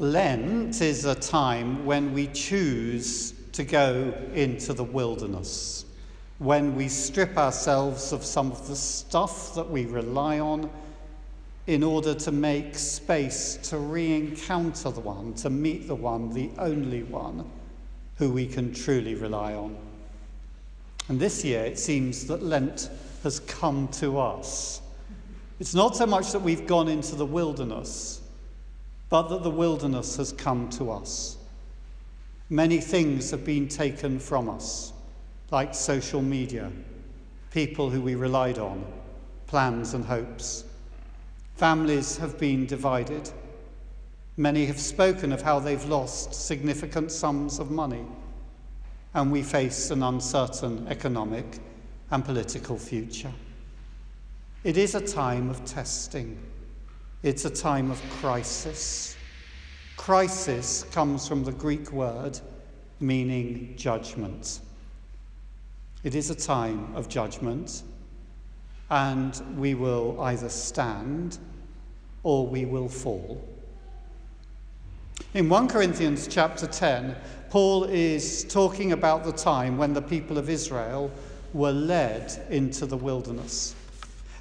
Lent is a time when we choose to go into the wilderness, when we strip ourselves of some of the stuff that we rely on in order to make space to re-encounter the one, to meet the one, the only one who we can truly rely on. And this year it seems that Lent has come to us. It's not so much that we've gone into the wilderness, but that the wilderness has come to us. Many things have been taken from us, like social media, people who we relied on, plans and hopes. Families have been divided. Many have spoken of how they've lost significant sums of money, and we face an uncertain economic and political future. It is a time of testing. It's a time of crisis. Crisis comes from the Greek word meaning judgment. It is a time of judgment, and we will either stand or we will fall. In 1 Corinthians chapter 10, Paul is talking about the time when the people of Israel were led into the wilderness.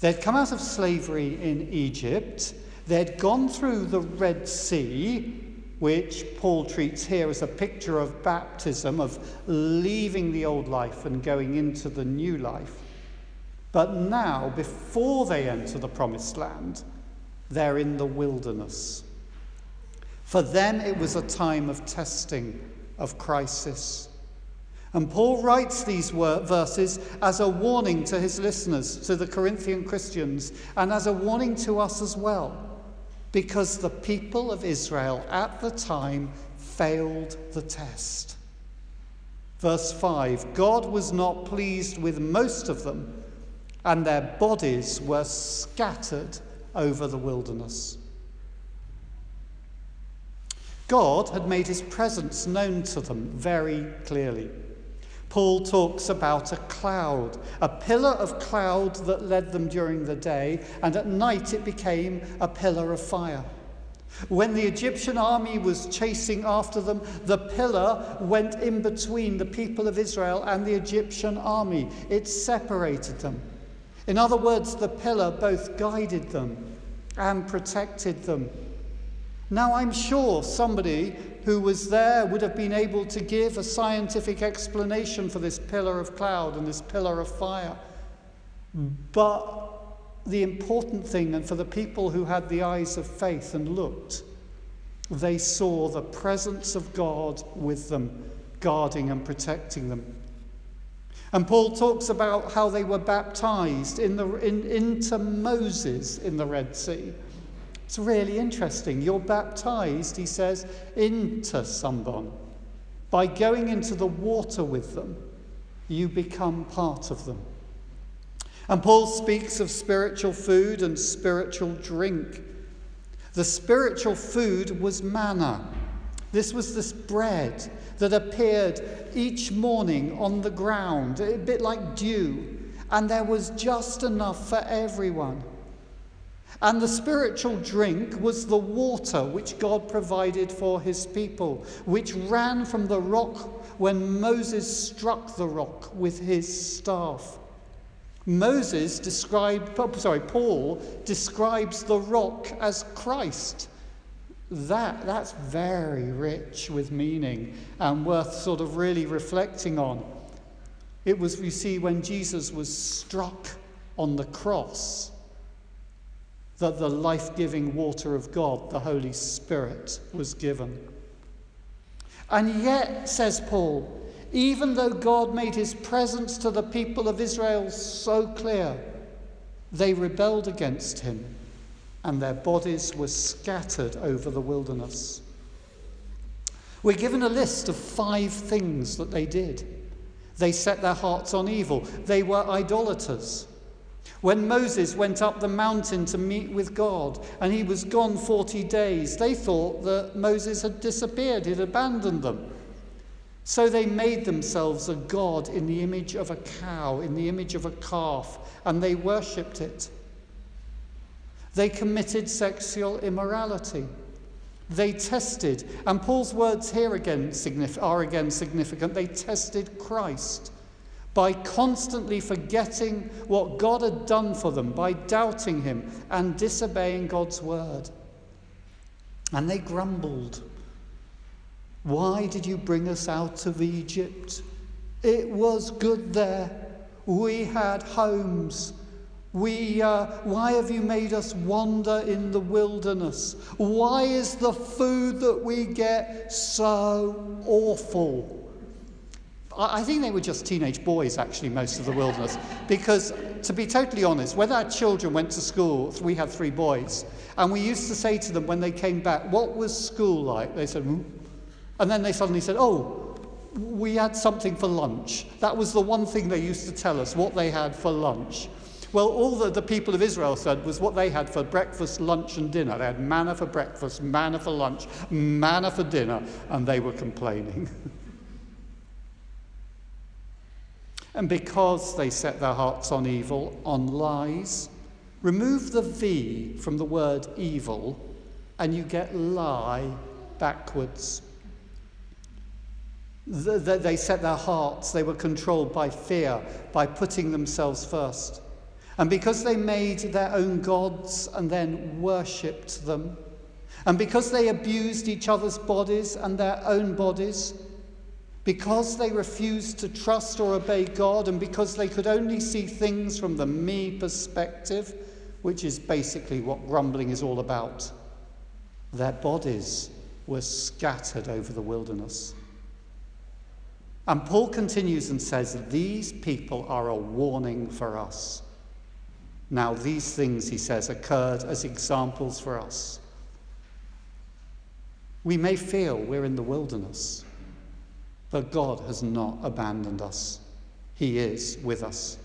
They'd come out of slavery in Egypt. They'd gone through the Red Sea, which Paul treats here as a picture of baptism, of leaving the old life and going into the new life. But now, before they enter the Promised Land, they're in the wilderness. For them, it was a time of testing, of crisis. And Paul writes these verses as a warning to his listeners, to the Corinthian Christians, and as a warning to us as well, because the people of Israel at the time failed the test. Verse 5, God was not pleased with most of them, and their bodies were scattered over the wilderness. God had made his presence known to them very clearly. Paul talks about a cloud, a pillar of cloud that led them during the day, and at night it became a pillar of fire. When the Egyptian army was chasing after them, the pillar went in between the people of Israel and the Egyptian army. It separated them. In other words, the pillar both guided them and protected them. Now, I'm sure somebody who was there would have been able to give a scientific explanation for this pillar of cloud and this pillar of fire. But the important thing, and for the people who had the eyes of faith and looked, they saw the presence of God with them, guarding and protecting them. And Paul talks about how they were baptized into Moses in the Red Sea. It's really interesting. You're baptized, he says, into someone. By going into the water with them, you become part of them. And Paul speaks of spiritual food and spiritual drink. The spiritual food was manna. This was this bread that appeared each morning on the ground, a bit like dew, and there was just enough for everyone. And the spiritual drink was the water which God provided for his people, which ran from the rock when Moses struck the rock with his staff. Paul describes the rock as Christ. That's very rich with meaning and worth sort of really reflecting on. It was, you see, when Jesus was struck on the cross, that the life-giving water of God, the Holy Spirit, was given. And yet, says Paul, even though God made his presence to the people of Israel so clear, they rebelled against him, and their bodies were scattered over the wilderness. We're given a list of 5 things that they did. They set their hearts on evil. They were idolaters. When Moses went up the mountain to meet with God, and he was gone 40 days, they thought that Moses had disappeared, he'd abandoned them. So they made themselves a god in the image of a cow, in the image of a calf, and they worshipped it. They committed sexual immorality. They tested, and Paul's words here again are again significant. They tested Christ by constantly forgetting what God had done for them, by doubting him and disobeying God's word. And they grumbled. Why did you bring us out of Egypt? It was good there. We had homes. Why have you made us wander in the wilderness? Why is the food that we get so awful? I think they were just teenage boys, actually, most of the wilderness. Because, to be totally honest, when our children went to school, we had three boys, and we used to say to them when they came back, what was school like? They said, and then they suddenly said, oh, we had something for lunch. That was the one thing they used to tell us, what they had for lunch. Well, all that the people of Israel said was what they had for breakfast, lunch, and dinner. They had manna for breakfast, manna for lunch, manna for dinner, and they were complaining. And because they set their hearts on evil, on lies, remove the V from the word evil, and you get lie backwards. They set their hearts, they were controlled by fear, by putting themselves first. And because they made their own gods and then worshipped them, and because they abused each other's bodies and their own bodies, because they refused to trust or obey God, and because they could only see things from the me perspective, which is basically what grumbling is all about, their bodies were scattered over the wilderness. And Paul continues and says, these people are a warning for us. Now these things, he says, occurred as examples for us. We may feel we're in the wilderness, but God has not abandoned us. He is with us.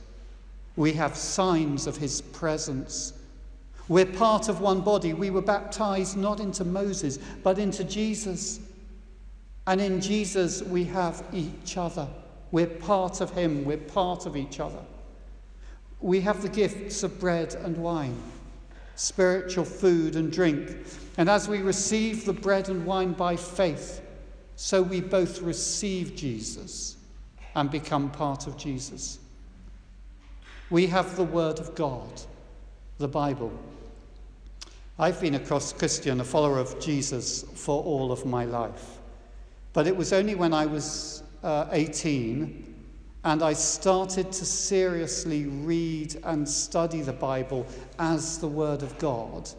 We have signs of his presence. We're part of one body. We were baptized not into Moses, but into Jesus. And in Jesus we have each other. We're part of him. We're part of each other. We have the gifts of bread and wine, spiritual food and drink. And as we receive the bread and wine by faith, so we both receive Jesus and become part of Jesus. We have the Word of God, the Bible. I've been a Christian, a follower of Jesus, for all of my life. But it was only when I was 18 and I started to seriously read and study the Bible as the Word of God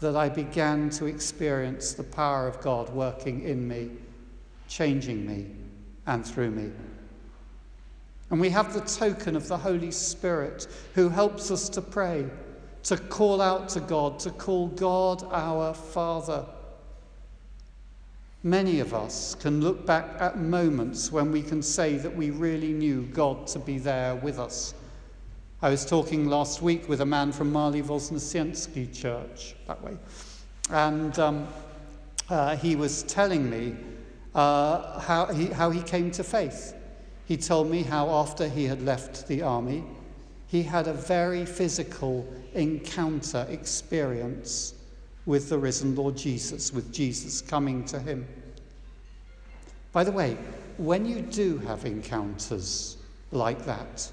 that I began to experience the power of God working in me, changing me, and through me. And we have the token of the Holy Spirit who helps us to pray, to call out to God, to call God our Father. Many of us can look back at moments when we can say that we really knew God to be there with us. I was talking last week with a man from Marley Vosnesiensky Church, that way, and he was telling me how he came to faith. He told me how after he had left the army, he had a very physical encounter experience with the risen Lord Jesus, with Jesus coming to him. By the way, when you do have encounters like that,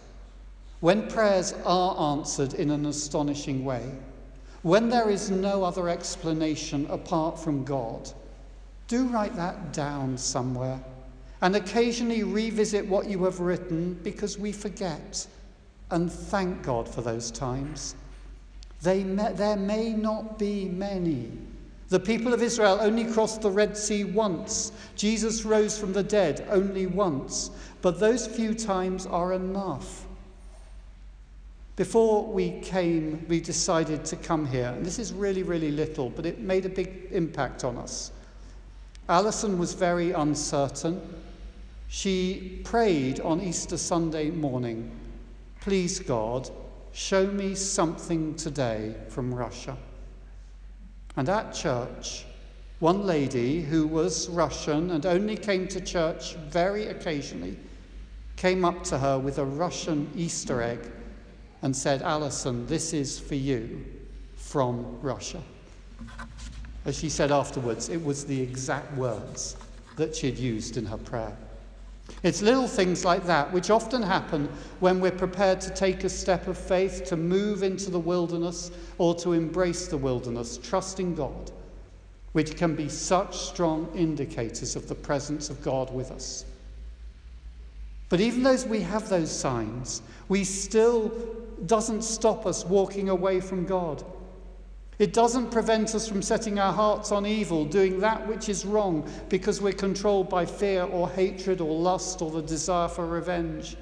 when prayers are answered in an astonishing way, when there is no other explanation apart from God, do write that down somewhere and occasionally revisit what you have written, because we forget, and thank God for those times. There may not be many. The people of Israel only crossed the Red Sea once. Jesus rose from the dead only once. But those few times are enough. Before we came, we decided to come here. And this is really, really little, but it made a big impact on us. Alison was very uncertain. She prayed on Easter Sunday morning, please God, show me something today from Russia. And at church, one lady who was Russian and only came to church very occasionally came up to her with a Russian Easter egg and said, Alison, this is for you from Russia. As she said afterwards, it was the exact words that she had used in her prayer. It's little things like that which often happen when we're prepared to take a step of faith, to move into the wilderness or to embrace the wilderness, trusting God, which can be such strong indicators of the presence of God with us. But even as we have those signs, we still doesn't stop us walking away from God. It doesn't prevent us from setting our hearts on evil, doing that which is wrong because we're controlled by fear or hatred or lust or the desire for revenge.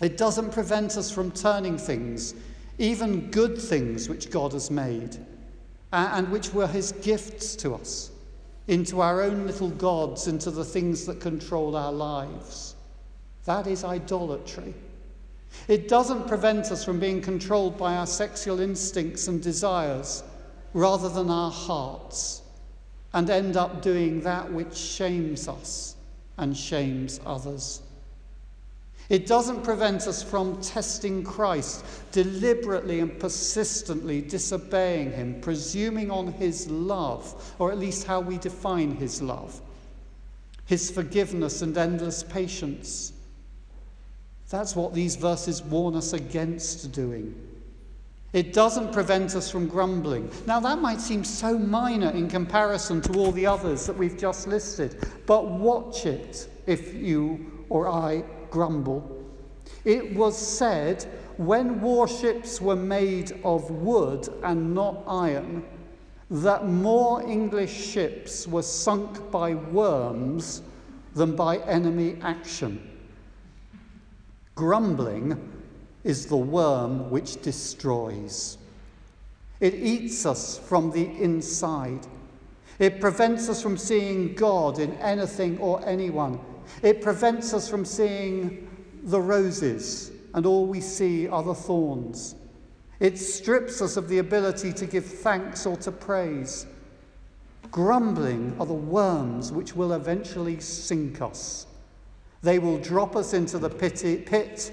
It doesn't prevent us from turning things, even good things which God has made and which were his gifts to us, into our own little gods, into the things that control our lives. That is idolatry. It doesn't prevent us from being controlled by our sexual instincts and desires rather than our hearts, and end up doing that which shames us and shames others. It doesn't prevent us from testing Christ, deliberately and persistently disobeying him, presuming on his love, or at least how we define his love, his forgiveness and endless patience. That's what these verses warn us against doing. It doesn't prevent us from grumbling. Now, that might seem so minor in comparison to all the others that we've just listed, but watch it if you or I grumble. It was said, when warships were made of wood and not iron, that more English ships were sunk by worms than by enemy action. Grumbling is the worm which destroys. It eats us from the inside. It prevents us from seeing God in anything or anyone. It prevents us from seeing the roses, and all we see are the thorns. It strips us of the ability to give thanks or to praise. Grumbling are the worms which will eventually sink us. They will drop us into the pit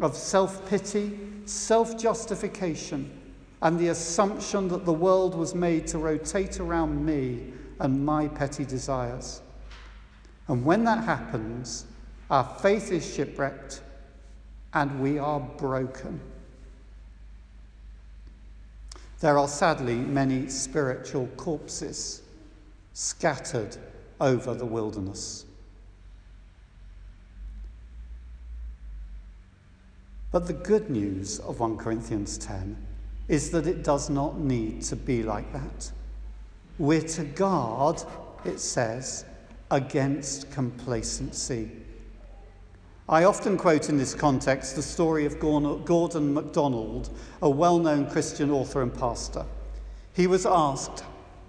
of self-pity, self-justification, and the assumption that the world was made to rotate around me and my petty desires. And when that happens, our faith is shipwrecked and we are broken. There are sadly many spiritual corpses scattered over the wilderness. But the good news of 1 Corinthians 10 is that it does not need to be like that. We're to guard, it says, against complacency. I often quote in this context the story of Gordon MacDonald, a well-known Christian author and pastor. He was asked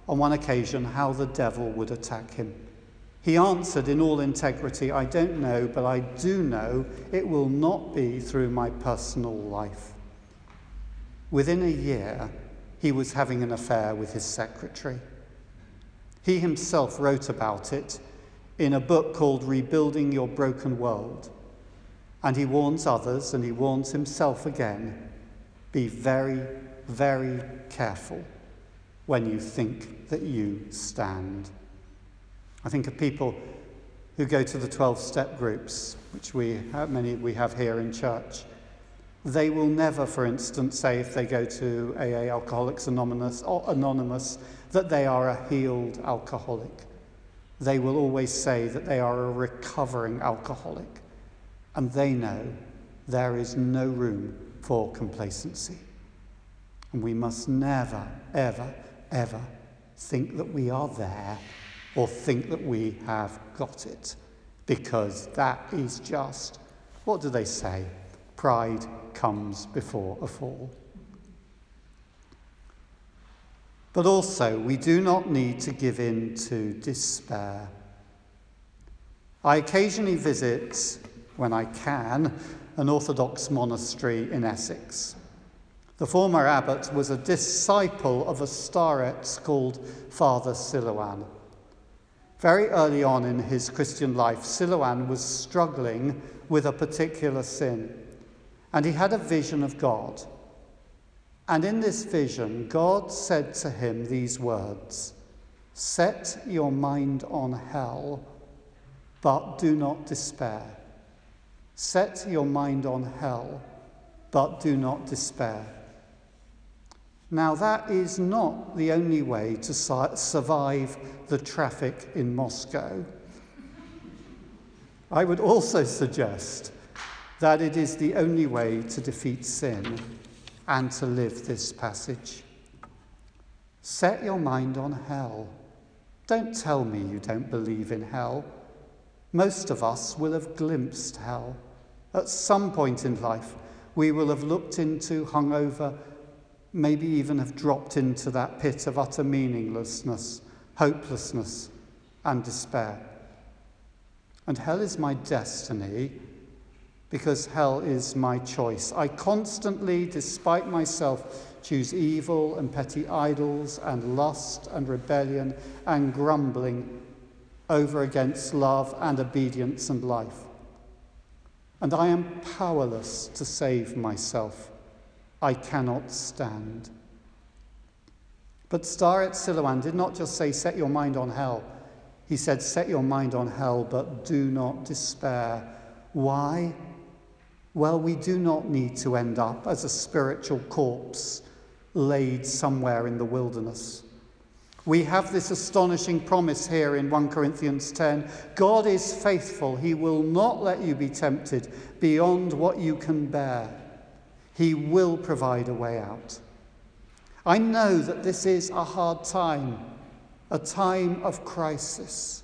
on one occasion how the devil would attack him. He answered in all integrity, "I don't know, but I do know it will not be through my personal life." Within a year, he was having an affair with his secretary. He himself wrote about it in a book called Rebuilding Your Broken World. And he warns others, and he warns himself again, be very, very careful when you think that you stand. I think of people who go to the 12-step groups, which we have here in church. They will never, for instance, say if they go to AA Alcoholics Anonymous, or Anonymous, that they are a healed alcoholic. They will always say that they are a recovering alcoholic, and they know there is no room for complacency. And we must never, ever, ever think that we are there or think that we have got it, because that is just, what do they say? Pride comes before a fall. But also, we do not need to give in to despair. I occasionally visit, when I can, an Orthodox monastery in Essex. The former abbot was a disciple of a Staretz called Father Silouan. Very early on in his Christian life, Silouan was struggling with a particular sin, and he had a vision of God. And in this vision, God said to him these words, "Set your mind on hell, but do not despair. Set your mind on hell, but do not despair." Now, that is not the only way to survive the traffic in Moscow. I would also suggest that it is the only way to defeat sin and to live this passage. Set your mind on hell. Don't tell me you don't believe in hell. Most of us will have glimpsed hell. At some point in life, we will have looked into, hung over, maybe even have dropped into that pit of utter meaninglessness, hopelessness, and despair. And hell is my destiny because hell is my choice. I constantly, despite myself, choose evil and petty idols and lust and rebellion and grumbling over against love and obedience and life. And I am powerless to save myself. I cannot stand. But Staretz Silouan did not just say, set your mind on hell. He said, set your mind on hell, but do not despair. Why? Well, we do not need to end up as a spiritual corpse laid somewhere in the wilderness. We have this astonishing promise here in 1 Corinthians 10. God is faithful. He will not let you be tempted beyond what you can bear. He will provide a way out. I know that this is a hard time, a time of crisis,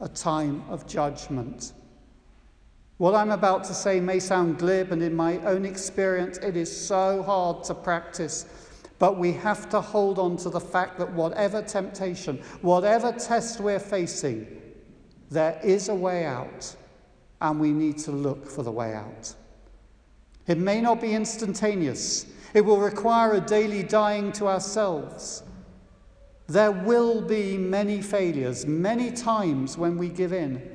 a time of judgment. What I'm about to say may sound glib, and in my own experience, it is so hard to practice. But we have to hold on to the fact that whatever temptation, whatever test we're facing, there is a way out, and we need to look for the way out. It may not be instantaneous. It will require a daily dying to ourselves. There will be many failures, many times when we give in.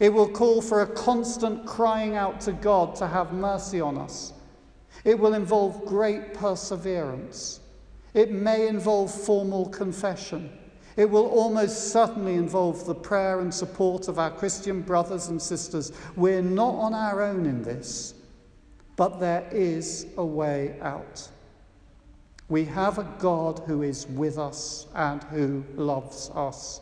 It will call for a constant crying out to God to have mercy on us. It will involve great perseverance. It may involve formal confession. It will almost certainly involve the prayer and support of our Christian brothers and sisters. We're not on our own in this, but there is a way out. We have a God who is with us and who loves us.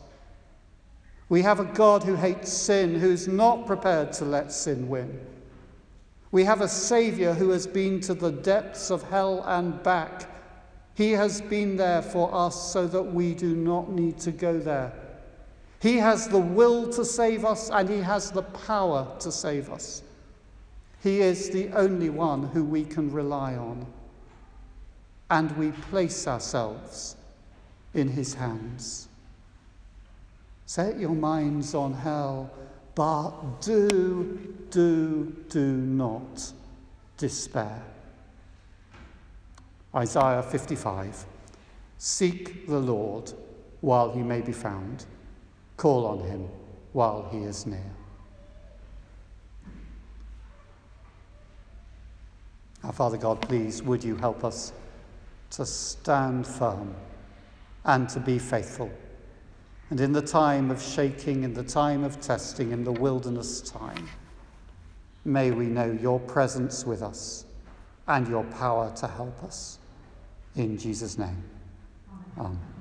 We have a God who hates sin, who's not prepared to let sin win. We have a Saviour who has been to the depths of hell and back. He has been there for us so that we do not need to go there. He has the will to save us, and he has the power to save us. He is the only one who we can rely on. And we place ourselves in his hands. Set your minds on hell, but do not despair. Isaiah 55. Seek the Lord while he may be found. Call on him while he is near. Our Father God, please, would you help us to stand firm and to be faithful. And in the time of shaking, in the time of testing, in the wilderness time, may we know your presence with us and your power to help us. In Jesus' name, amen.